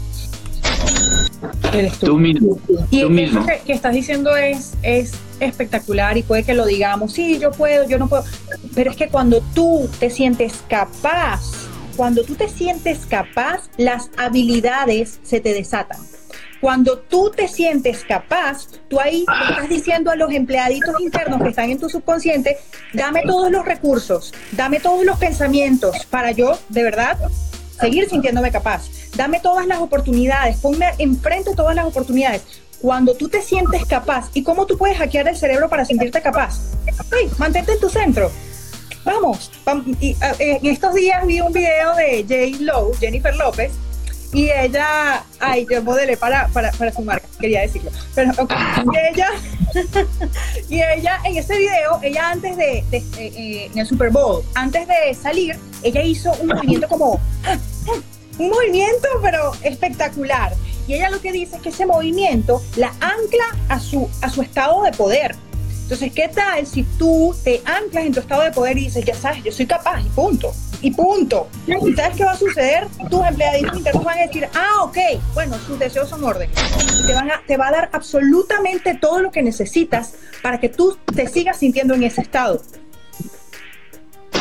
Eres tú. Tú mismo. Y tú mismo. Eso que estás diciendo es, es espectacular, y puede que lo digamos, sí, yo puedo, yo no puedo. Pero es que cuando tú te sientes capaz, cuando tú te sientes capaz, las habilidades se te desatan. Cuando tú te sientes capaz, tú ahí le estás diciendo a los empleaditos internos que están en tu subconsciente, dame todos los recursos, dame todos los pensamientos para yo, de verdad, seguir sintiéndome capaz. Dame todas las oportunidades, ponme enfrente todas las oportunidades. Cuando tú te sientes capaz, ¿y cómo tú puedes hackear el cerebro para sentirte capaz? Hey, mantente en tu centro. Vamos. vamos. Y, uh, en estos días vi un video de J. Lo, Jennifer López, y ella, ay, yo modelé para, para, para su marca, quería decirlo, pero okay. y ella, y ella en ese video, ella antes de, de eh, en el Super Bowl, antes de salir, ella hizo un movimiento como, un movimiento pero espectacular, y ella lo que dice es que ese movimiento la ancla a su, a su estado de poder. Entonces, ¿qué tal si tú te anclas en tu estado de poder y dices, ya sabes, yo soy capaz y punto? Y punto. ¿Y sabes qué va a suceder? Tus empleaditos internos van a decir, ah, ok, bueno, sus deseos son órdenes. Te, van a, te va a dar absolutamente todo lo que necesitas para que tú te sigas sintiendo en ese estado.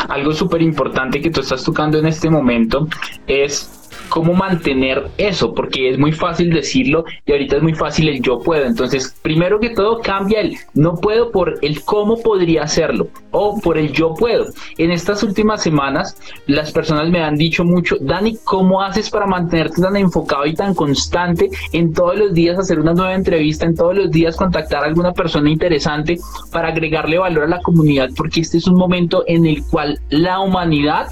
Algo súper importante que tú estás tocando en este momento es cómo mantener eso, porque es muy fácil decirlo y ahorita es muy fácil el yo puedo. Entonces, primero que todo, cambia el no puedo por el cómo podría hacerlo o por el yo puedo. En estas últimas semanas, las personas me han dicho mucho, Dani, ¿cómo haces para mantenerte tan enfocado y tan constante en todos los días hacer una nueva entrevista, en todos los días contactar a alguna persona interesante para agregarle valor a la comunidad? Porque este es un momento en el cual la humanidad,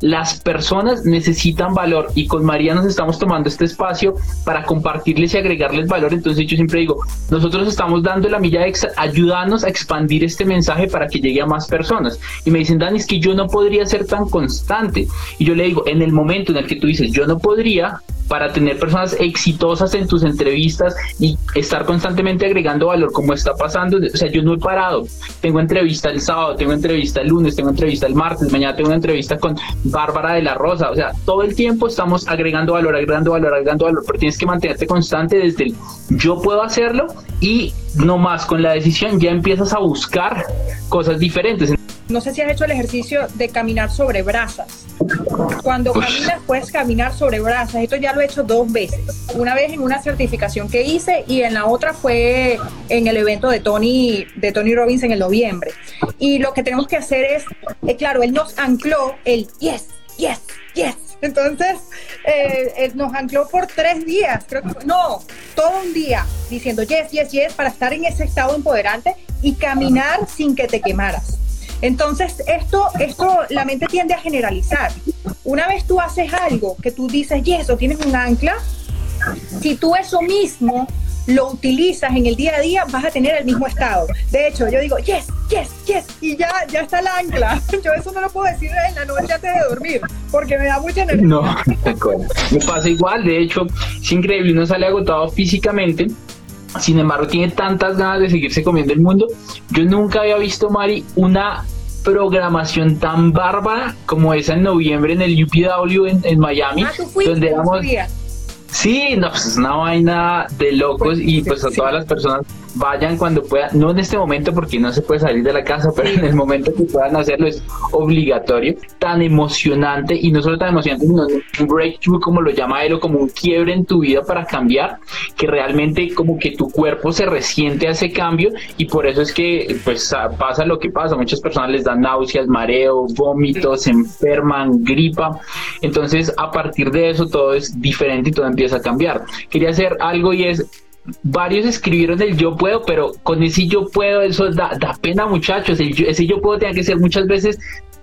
las personas necesitan valor, y con María nos estamos tomando este espacio para compartirles y agregarles valor. Entonces yo siempre digo, nosotros estamos dando la milla extra, ayúdanos a expandir este mensaje para que llegue a más personas. Y me dicen, Dani, es que yo no podría ser tan constante. Y yo le digo, en el momento en el que tú dices yo no podría, para tener personas exitosas en tus entrevistas y estar constantemente agregando valor, como está pasando. O sea, yo no he parado, tengo entrevista el sábado, tengo entrevista el lunes, tengo entrevista el martes, mañana tengo una entrevista con Bárbara de la Rosa. O sea, todo el tiempo estamos agregando valor, agregando valor, agregando valor, pero tienes que mantenerte constante desde el yo puedo hacerlo, y no más con la decisión ya empiezas a buscar cosas diferentes. No sé si has hecho el ejercicio de caminar sobre brasas. Cuando caminas, puedes caminar sobre brasas. Esto ya lo he hecho dos veces. Una vez en una certificación que hice, y en la otra fue en el evento de Tony, de Tony Robbins en el noviembre. Y lo que tenemos que hacer es, eh, claro, él nos ancló el yes, yes, yes. Entonces, eh, él nos ancló por tres días, creo que fue, no, todo un día, diciendo yes, yes, yes, para estar en ese estado empoderante y caminar sin que te quemaras. Entonces, esto, esto, la mente tiende a generalizar. Una vez tú haces algo que tú dices yes o tienes un ancla, si tú eso mismo lo utilizas en el día a día, vas a tener el mismo estado. De hecho, yo digo yes, yes, yes, y ya, ya está el ancla. Yo eso no lo puedo decir en la noche antes de dormir, porque me da mucha energía. No, me pasa igual. De hecho, es increíble, uno sale agotado físicamente, Sin embargo, tiene tantas ganas de seguirse comiendo el mundo. Yo nunca había visto, Mari, una programación tan bárbara como esa en noviembre en el U P W en, en Miami. Ah, tú fuiste, donde éramos... Sí, no, pues es una vaina de locos, pues, y pues a todas las personas vayan cuando puedan, no en este momento porque no se puede salir de la casa, pero en el momento que puedan hacerlo es obligatorio. Tan emocionante, y no solo tan emocionante, sino un breakthrough, como lo llama él, o como un quiebre en tu vida para cambiar, que realmente como que tu cuerpo se resiente a ese cambio, y por eso es que pues pasa lo que pasa. Muchas personas les dan náuseas, mareo, vómitos, se enferman, gripa. Entonces a partir de eso todo es diferente y todo empieza a cambiar. Quería hacer algo, y es, varios escribieron el yo puedo, pero con ese yo puedo, eso da, da pena, muchachos. El yo, ese yo puedo tiene que ser muchas veces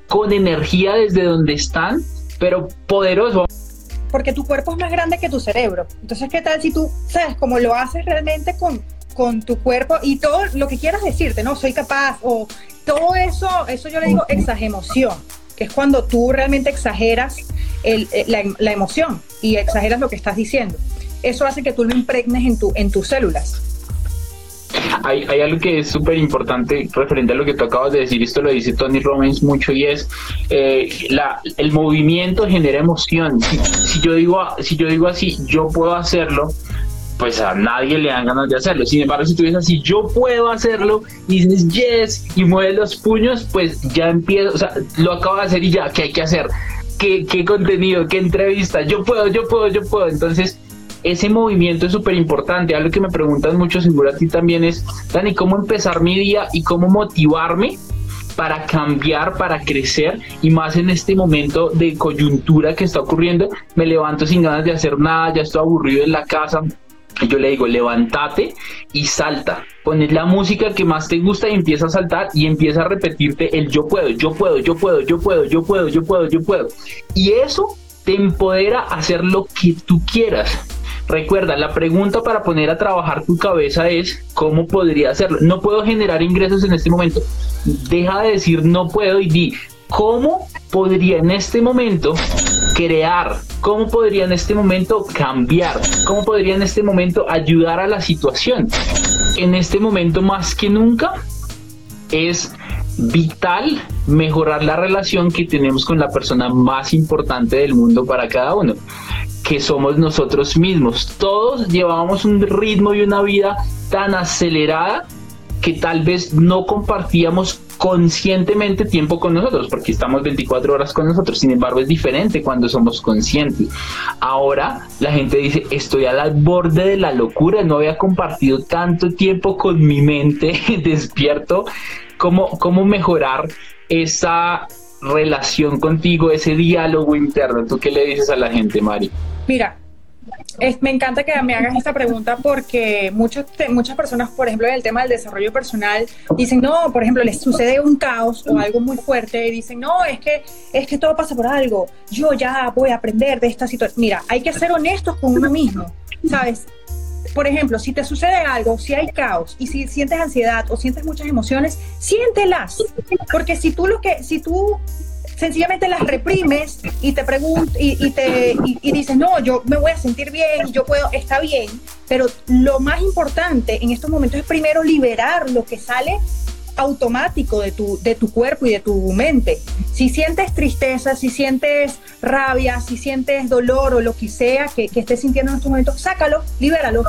con energía desde donde están, pero poderoso. Porque tu cuerpo es más grande que tu cerebro. Entonces, ¿qué tal si tú, sabes, como lo haces realmente con, con tu cuerpo y todo lo que quieras decirte, ¿no? Soy capaz, o todo eso, eso yo le digo exagemoción, que es cuando tú realmente exageras el, la, la emoción y exageras lo que estás diciendo. Eso hace que tú lo impregnes en, tu, en tus células. Hay, hay algo que es súper importante referente a lo que tú acabas de decir, esto lo dice Tony Robbins mucho, y es eh, la, el movimiento genera emoción. Si, si, yo digo, si yo digo así, yo puedo hacerlo, pues a nadie le dan ganas de hacerlo. Sin embargo, si tú dices así, yo puedo hacerlo, y dices yes, y mueves los puños, pues ya empieza, o sea, lo acabo de hacer y ya, ¿qué hay que hacer? ¿Qué, qué contenido? ¿Qué entrevista? Yo puedo, yo puedo, yo puedo. Entonces, ese movimiento es súper importante. Algo que me preguntan mucho, seguro a ti también, es, Dani, ¿cómo empezar mi día y cómo motivarme para cambiar, para crecer? Y más en este momento de coyuntura que está ocurriendo, me levanto sin ganas de hacer nada, ya estoy aburrido en la casa. Yo le digo, levántate y salta, pones la música que más te gusta y empieza a saltar, y empieza a repetirte el yo puedo, yo puedo, yo puedo, yo puedo, yo puedo, yo puedo, yo puedo. Y eso te empodera a hacer lo que tú quieras. Recuerda, la pregunta para poner a trabajar tu cabeza es, ¿cómo podría hacerlo? No puedo generar ingresos en este momento. Deja de decir no puedo y di, ¿cómo podría en este momento crear? ¿Cómo podría en este momento cambiar? ¿Cómo podría en este momento ayudar a la situación? En este momento más que nunca es vital mejorar la relación que tenemos con la persona más importante del mundo para cada uno, que somos nosotros mismos. Todos llevábamos un ritmo y una vida tan acelerada que tal vez no compartíamos conscientemente tiempo con nosotros, porque estamos veinticuatro horas con nosotros. Sin embargo, es diferente cuando somos conscientes. Ahora la gente dice, estoy al borde de la locura, no había compartido tanto tiempo con mi mente despierto. ¿Cómo, cómo mejorar esa relación contigo, ese diálogo interno? ¿Tú qué le dices a la gente, Mari? Mira, es, me encanta que me hagas esta pregunta, porque muchas, te, muchas personas, por ejemplo, en el tema del desarrollo personal, dicen, no, por ejemplo, les sucede un caos o algo muy fuerte y dicen, no, es que, es que todo pasa por algo, yo ya voy a aprender de esta situación. Mira, hay que ser honestos con uno mismo, ¿sabes? Por ejemplo, si te sucede algo, si hay caos y si sientes ansiedad o sientes muchas emociones, siéntelas, porque si tú lo que, si tú sencillamente las reprimes y te preguntas y, y te y, y dices, no, yo me voy a sentir bien, yo puedo, está bien, pero lo más importante en estos momentos es primero liberar lo que sale automático de tu, de tu cuerpo y de tu mente. Si sientes tristeza, si sientes rabia, si sientes dolor o lo que sea que, que estés sintiendo en estos momentos, sácalo, libéralo.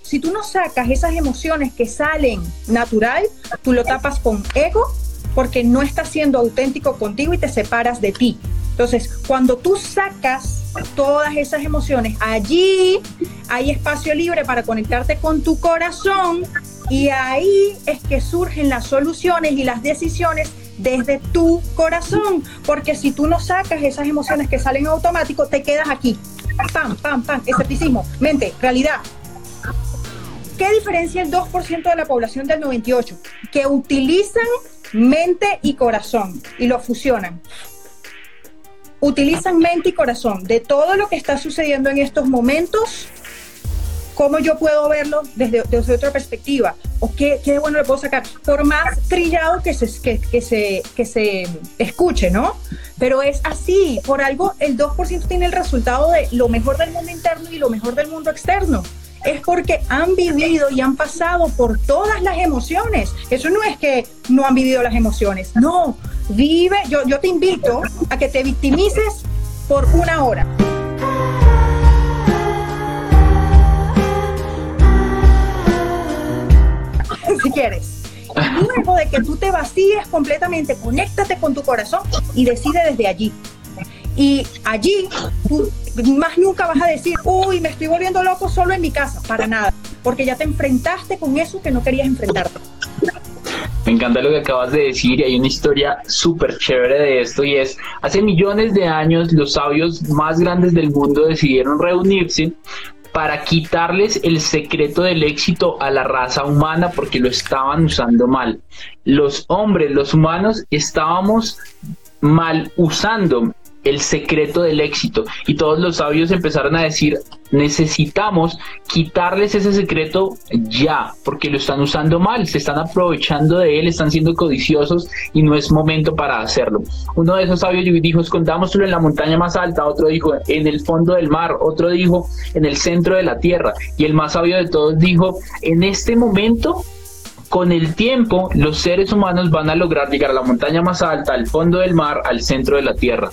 Si tú no sacas esas emociones que salen natural, tú lo tapas con ego, porque no estás siendo auténtico contigo y te separas de ti. Entonces, cuando tú sacas todas esas emociones, allí hay espacio libre para conectarte con tu corazón, y ahí es que surgen las soluciones y las decisiones desde tu corazón, porque si tú no sacas esas emociones que salen automático, te quedas aquí, pam, pam, pam, escepticismo, mente, realidad. ¿Qué diferencia el dos por ciento de la población del noventa y ocho? Que utilizan mente y corazón y lo fusionan. Utilizan mente y corazón. De todo lo que está sucediendo en estos momentos, ¿cómo yo puedo verlo desde, desde otra perspectiva? ¿O qué, qué bueno le puedo sacar? Por más trillado que se, que, que se, que se escuche, ¿no? Pero es así. Por algo el dos por ciento tiene el resultado de lo mejor del mundo interno y lo mejor del mundo externo. es porque han vivido y han pasado por todas las emociones. Eso no es que no han vivido las emociones, no, vive, yo, yo te invito a que te victimices por una hora. Si quieres. Y luego de que tú te vacíes completamente, conéctate con tu corazón y decide desde allí. Y allí tú más nunca vas a decir, uy, me estoy volviendo loco solo en mi casa, para nada, porque ya te enfrentaste con eso que no querías enfrentarte. Me encanta lo que acabas de decir, y hay una historia súper chévere de esto, y es, hace millones de años los sabios más grandes del mundo decidieron reunirse para quitarles el secreto del éxito a la raza humana porque lo estaban usando mal. Los hombres, los humanos, estábamos mal usando el secreto del éxito, y todos los sabios empezaron a decir, necesitamos quitarles ese secreto ya, porque lo están usando mal, se están aprovechando de él, están siendo codiciosos y no es momento para hacerlo. Uno de esos sabios dijo, escondámoslo en la montaña más alta, otro dijo, en el fondo del mar, otro dijo, en el centro de la tierra, y el más sabio de todos dijo, en este momento, con el tiempo, los seres humanos van a lograr llegar a la montaña más alta, al fondo del mar, al centro de la tierra.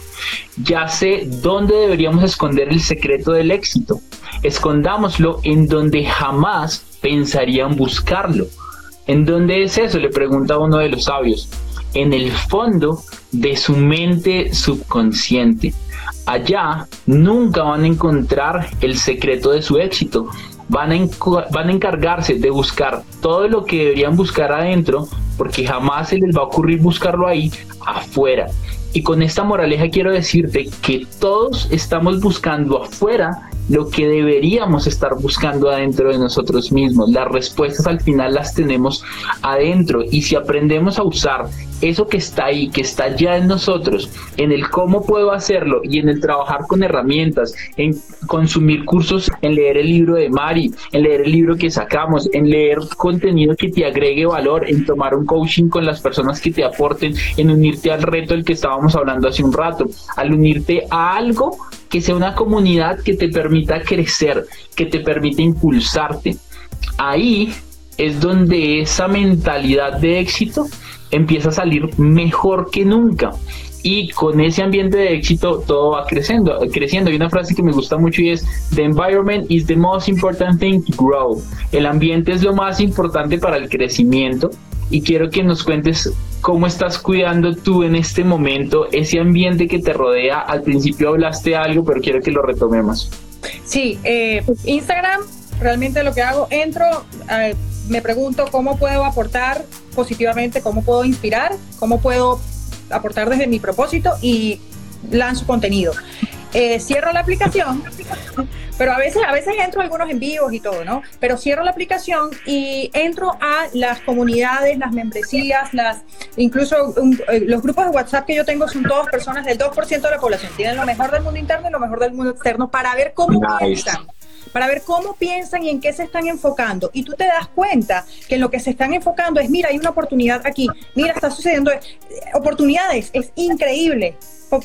Ya sé dónde deberíamos esconder el secreto del éxito. Escondámoslo en donde jamás pensarían buscarlo. ¿En dónde es eso?, le pregunta uno de los sabios. En el fondo de su mente subconsciente. Allá nunca van a encontrar el secreto de su éxito. Van a, enc- van a encargarse de buscar todo lo que deberían buscar adentro, porque jamás se les va a ocurrir buscarlo ahí afuera. Y con esta moraleja quiero decirte que todos estamos buscando afuera lo que deberíamos estar buscando adentro de nosotros mismos. Las respuestas al final las tenemos adentro, y si aprendemos a usar eso que está ahí, que está ya en nosotros, en el cómo puedo hacerlo y en el trabajar con herramientas, en consumir cursos, en leer el libro de Mari, en leer el libro que sacamos, en leer contenido que te agregue valor, en tomar un coaching con las personas que te aporten, en unirte al reto del que estábamos hablando hace un rato, al unirte a algo que sea una comunidad que te permita crecer, que te permita impulsarte. Ahí es donde esa mentalidad de éxito empieza a salir mejor que nunca, y con ese ambiente de éxito todo va creciendo, creciendo. Hay una frase que me gusta mucho y es, the environment is the most important thing to grow. El ambiente es lo más importante para el crecimiento, y quiero que nos cuentes cómo estás cuidando tú en este momento ese ambiente que te rodea. Al principio hablaste algo, pero quiero que lo retomemos. Sí, eh, Instagram, realmente lo que hago, entro, eh, me pregunto cómo puedo aportar positivamente, cómo puedo inspirar, cómo puedo aportar desde mi propósito, y lanzo contenido. Eh, cierro la aplicación, pero a veces, a veces entro a algunos envíos y todo, ¿no? Pero cierro la aplicación y entro a las comunidades, las membresías, las, incluso un, los grupos de WhatsApp que yo tengo son todas personas del dos por ciento de la población. Tienen lo mejor del mundo interno y lo mejor del mundo externo para ver cómo piensan. Para ver cómo piensan y en qué se están enfocando. Y tú te das cuenta que en lo que se están enfocando es, mira, hay una oportunidad aquí, mira, está sucediendo oportunidades, es increíble.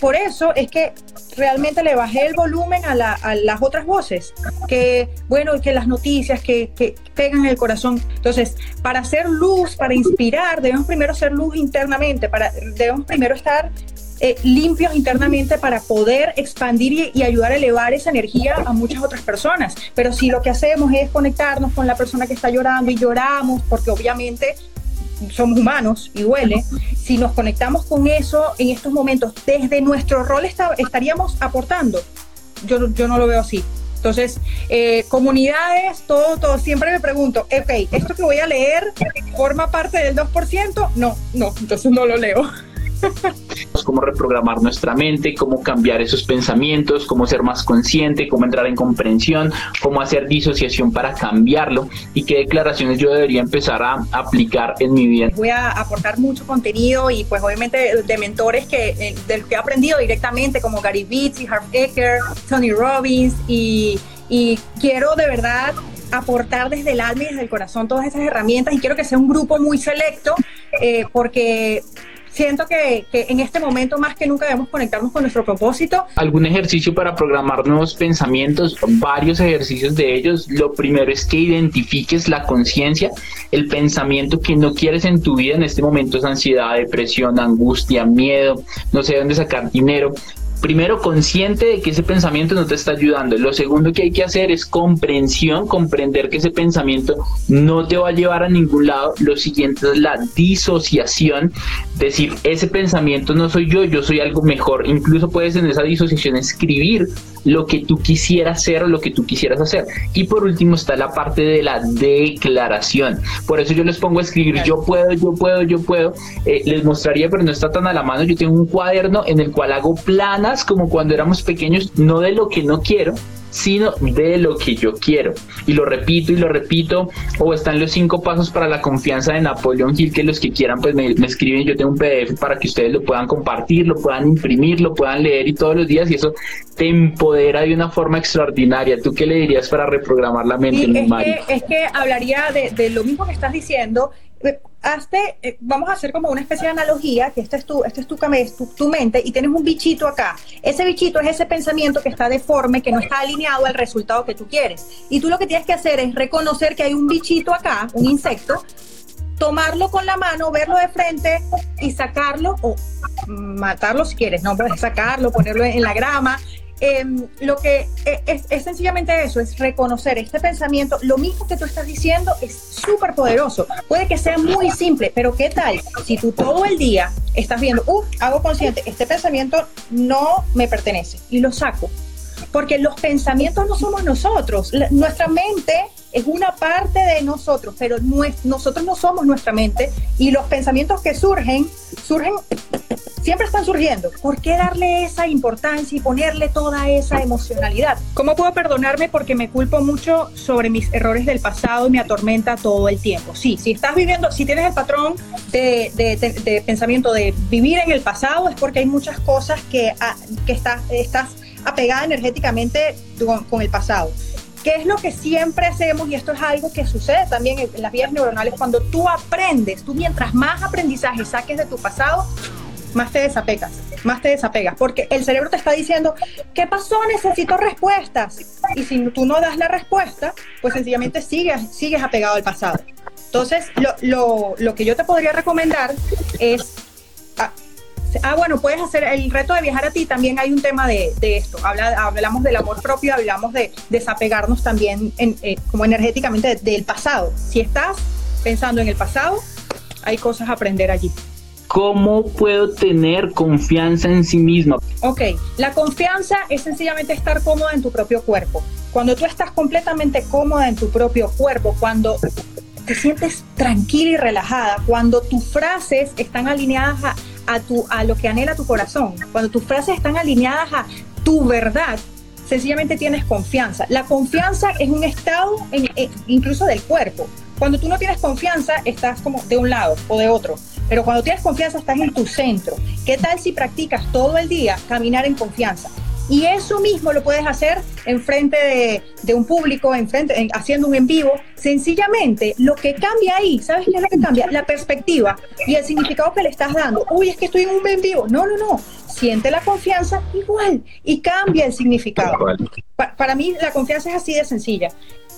Por eso es que realmente le bajé el volumen a, la, a las otras voces, que bueno, que las noticias que, que pegan el corazón. Entonces, para hacer luz, para inspirar, debemos primero hacer luz internamente, para, debemos primero estar Eh, limpios internamente para poder expandir y, y ayudar a elevar esa energía a muchas otras personas. Pero si lo que hacemos es conectarnos con la persona que está llorando y lloramos, porque obviamente somos humanos y duele, si nos conectamos con eso en estos momentos, desde nuestro rol está, estaríamos aportando. Yo, yo no lo veo así. Entonces, eh, comunidades, todo, todo. Siempre me pregunto, ok, ¿esto que voy a leer forma parte del dos por ciento? No, no, entonces no lo leo. Cómo reprogramar nuestra mente, cómo cambiar esos pensamientos, cómo ser más consciente, cómo entrar en comprensión, cómo hacer disociación para cambiarlo, y qué declaraciones yo debería empezar a aplicar en mi vida. Voy a aportar mucho contenido y pues obviamente de mentores que, de los que he aprendido directamente, como Gary Vee, T. Harv Eker, Tony Robbins, y, y quiero de verdad aportar desde el alma y desde el corazón todas esas herramientas, y quiero que sea un grupo muy selecto, eh, porque Siento que, que en este momento más que nunca debemos conectarnos con nuestro propósito. ¿Algún ejercicio para programar nuevos pensamientos? Varios ejercicios de ellos. Lo primero es que identifiques la conciencia, el pensamiento que no quieres en tu vida. En este momento es ansiedad, depresión, angustia, miedo, no sé dónde sacar dinero. Primero, consciente de que ese pensamiento no te está ayudando. Lo segundo que hay que hacer es comprensión, comprender que ese pensamiento no te va a llevar a ningún lado. Lo siguiente es la disociación, decir, ese pensamiento no soy yo, yo soy algo mejor. Incluso puedes en esa disociación escribir lo que tú quisieras ser o lo que tú quisieras hacer. Y por último está la parte de la declaración. Por eso yo les pongo a escribir, yo puedo, yo puedo, yo puedo. Eh, les mostraría, pero no está tan a la mano. Yo tengo un cuaderno en el cual hago planas, como cuando éramos pequeños, no de lo que no quiero, sino de lo que yo quiero. Y lo repito y lo repito. O están los cinco pasos para la confianza de Napoleón Gil, que los que quieran pues me, me escriben. Yo tengo un P D F para que ustedes lo puedan compartir, lo puedan imprimir, lo puedan leer y todos los días, y eso te empodera de una forma extraordinaria. ¿Tú qué le dirías para reprogramar la mente? Sí, es, que, es que hablaría de, de lo mismo que estás diciendo. Hazte, eh, vamos a hacer como una especie de analogía, que esta es, tu, este es tu, tu, tu mente y tienes un bichito acá. Ese bichito es ese pensamiento que está deforme, que no está alineado al resultado que tú quieres. Y tú lo que tienes que hacer es reconocer que hay un bichito acá, un insecto, tomarlo con la mano, verlo de frente y sacarlo, o matarlo si quieres, no, pero sacarlo, ponerlo en la grama. Eh, lo que es, es, es sencillamente eso, es reconocer este pensamiento. Lo mismo que tú estás diciendo es súper poderoso, puede que sea muy simple, pero qué tal si tú todo el día estás viendo, uff, hago consciente, este pensamiento no me pertenece y lo saco, porque los pensamientos no somos nosotros. La, nuestra mente es una parte de nosotros, pero no es, nosotros no somos nuestra mente, y los pensamientos que surgen, surgen siempre están surgiendo. ¿Por qué darle esa importancia y ponerle toda esa emocionalidad? ¿Cómo puedo perdonarme porque me culpo mucho sobre mis errores del pasado y me atormenta todo el tiempo? Sí, si estás viviendo, si tienes el patrón de, de, de, de pensamiento de vivir en el pasado, es porque hay muchas cosas que, a, que está, estás apegada energéticamente con, con el pasado. ¿Qué es lo que siempre hacemos? Y esto es algo que sucede también en las vías neuronales. Cuando tú aprendes, tú mientras más aprendizaje saques de tu pasado, más te desapegas, más te desapegas, porque el cerebro te está diciendo, ¿qué pasó? Necesito respuestas. Y si tú no das la respuesta, pues sencillamente sigues, sigues apegado al pasado. Entonces, lo, lo, lo que yo te podría recomendar es... Ah, ah, bueno, puedes hacer el reto de viajar a ti, también hay un tema de, de esto. Habla, hablamos del amor propio, hablamos de desapegarnos también en, eh, como energéticamente del pasado. Si estás pensando en el pasado, hay cosas a aprender allí. ¿Cómo puedo tener confianza en sí misma? Ok, la confianza es sencillamente estar cómoda en tu propio cuerpo. Cuando tú estás completamente cómoda en tu propio cuerpo, cuando te sientes tranquila y relajada, cuando tus frases están alineadas a, a, tu, a lo que anhela tu corazón, cuando tus frases están alineadas a tu verdad, sencillamente tienes confianza. La confianza es un estado en, en, incluso del cuerpo. Cuando tú no tienes confianza, estás como de un lado o de otro. Pero cuando tienes confianza, estás en tu centro. ¿Qué tal si practicas todo el día caminar en confianza? Y eso mismo lo puedes hacer enfrente de, de un público, enfrente, en, haciendo un en vivo. Sencillamente, lo que cambia ahí, ¿sabes qué es lo que cambia? La perspectiva y el significado que le estás dando. Uy, es que estoy en un en vivo. No, no, no. Siente la confianza igual y cambia el significado. Pa- para mí, la confianza es así de sencilla.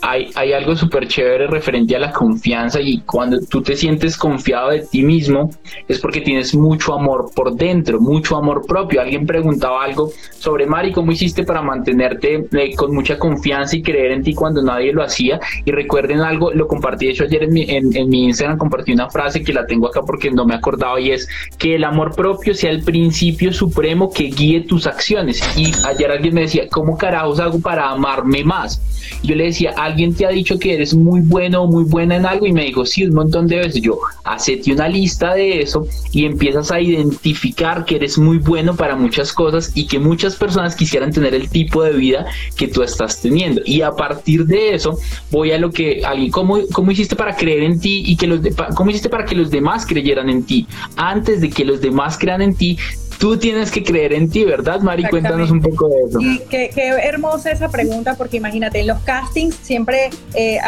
Hay, hay algo súper chévere referente a la confianza, y cuando tú te sientes confiado de ti mismo es porque tienes mucho amor por dentro, mucho amor propio. Alguien preguntaba algo sobre, Mari, ¿cómo hiciste para mantenerte eh, con mucha confianza y creer en ti cuando nadie lo hacía? Y recuerden algo, lo compartí, de hecho ayer en mi, en, en mi Instagram compartí una frase que la tengo acá porque no me acordaba, y es que el amor propio sea el principio supremo que guíe tus acciones. Y ayer alguien me decía, ¿cómo carajos hago para amarme más? Yo le decía, alguien te ha dicho que eres muy bueno o muy buena en algo, y me dijo, sí, un montón de veces. Yo, hacete una lista de eso y empiezas a identificar que eres muy bueno para muchas cosas y que muchas personas quisieran tener el tipo de vida que tú estás teniendo. Y a partir de eso voy a lo que alguien, ¿cómo, cómo hiciste para creer en ti y que los de, cómo hiciste para que los demás creyeran en ti? Antes de que los demás crean en ti, tú tienes que creer en ti, ¿verdad, Mari? Cuéntanos un poco de eso. Y qué, qué hermosa esa pregunta, porque imagínate, en los castings siempre eh,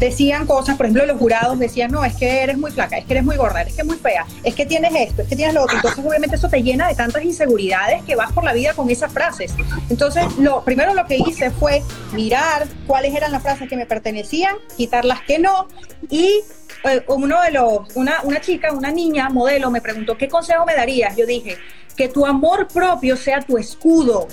decían cosas, por ejemplo, los jurados decían, no, es que eres muy flaca, es que eres muy gorda, es que es muy fea, es que tienes esto, es que tienes lo otro. Entonces, obviamente, eso te llena de tantas inseguridades que vas por la vida con esas frases. Entonces, lo primero lo que hice fue mirar cuáles eran las frases que me pertenecían, quitar las que no, y eh, uno de los, una, una chica, una niña, modelo, me preguntó, ¿qué consejo me darías? Yo dije, que tu amor propio sea tu escudo,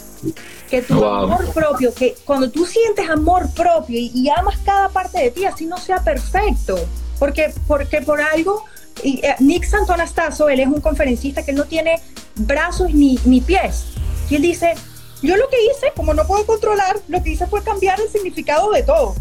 que tu wow. amor propio, que cuando tú sientes amor propio y, y amas cada parte de ti, así no sea perfecto, porque, porque por algo, y, eh, Nick Santonastazo, él es un conferencista que él no tiene brazos ni, ni pies, y él dice, yo lo que hice, como no puedo controlar, lo que hice fue cambiar el significado de todo.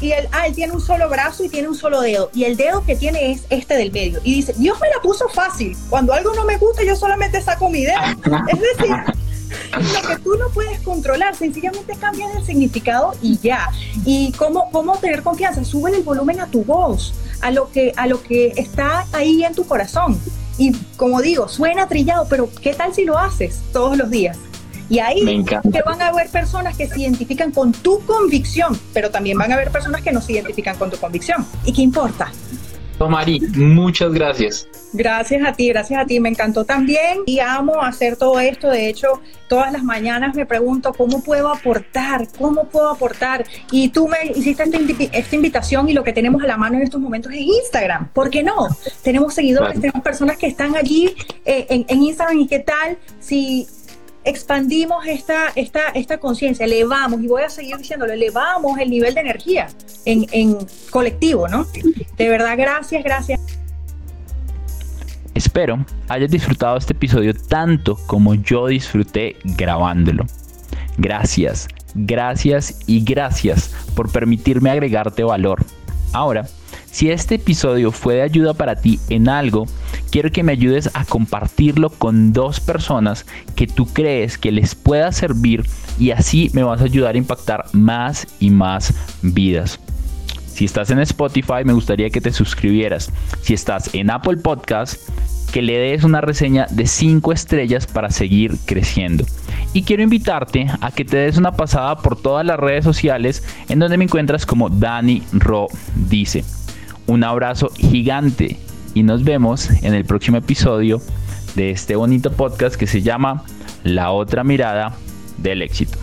Y él, ah, él tiene un solo brazo y tiene un solo dedo, y el dedo que tiene es este del medio, y dice, Dios me la puso fácil, cuando algo no me gusta yo solamente saco mi dedo. Es decir, lo que tú no puedes controlar, sencillamente cambias el significado y ya. Y cómo, cómo tener confianza, sube el volumen a tu voz, a lo que, a lo que está ahí en tu corazón, y como digo, suena trillado, pero ¿qué tal si lo haces todos los días? Y ahí que van a haber personas que se identifican con tu convicción, pero también van a haber personas que no se identifican con tu convicción. ¿Y qué importa? No, Mari, muchas gracias. Gracias a ti, gracias a ti. Me encantó también y amo hacer todo esto. De hecho, todas las mañanas me pregunto cómo puedo aportar, cómo puedo aportar. Y tú me hiciste esta invitación y lo que tenemos a la mano en estos momentos es Instagram. ¿Por qué no? Tenemos seguidores, vale. tenemos personas que están allí eh, en, en Instagram. ¿Y qué tal si expandimos esta, esta, esta conciencia, elevamos, y voy a seguir diciéndolo, elevamos el nivel de energía en, en colectivo, ¿no? De verdad, gracias, gracias. Espero hayas disfrutado este episodio tanto como yo disfruté grabándolo. Gracias, gracias y gracias por permitirme agregarte valor. Ahora, si este episodio fue de ayuda para ti en algo, quiero que me ayudes a compartirlo con dos personas que tú crees que les pueda servir, y así me vas a ayudar a impactar más y más vidas. Si estás en Spotify, me gustaría que te suscribieras. Si estás en Apple Podcasts, que le des una reseña de cinco estrellas para seguir creciendo. Y quiero invitarte a que te des una pasada por todas las redes sociales en donde me encuentras como Dani Ro Dice. Un abrazo gigante y nos vemos en el próximo episodio de este bonito podcast que se llama La Otra Mirada del Éxito.